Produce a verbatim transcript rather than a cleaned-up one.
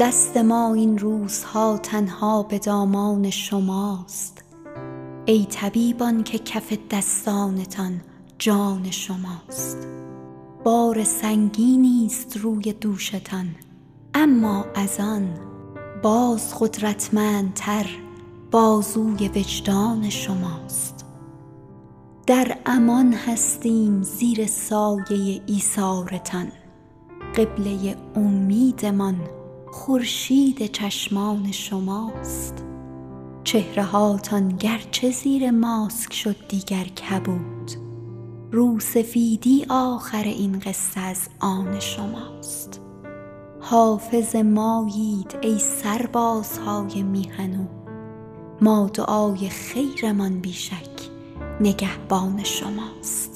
دست ما این روزها تنها به دامان شماست، ای طبیبان که کف دستانتان جان شماست. بار سنگینی است روی دوشتان، اما از آن باز قدرتمندتر بازوی وجدان شماست. در امان هستیم زیر سایه ایثارتان، قبله امیدمان خورشید چشمان شماست. چهره هاتان گرچه زیر ماسک شد دیگر کبود، رو سفیدی آخر این قصه از آن شماست. حافظ مایید ای سربازهای میهنو، ما دعای خیرمان بیشک نگهبان شماست.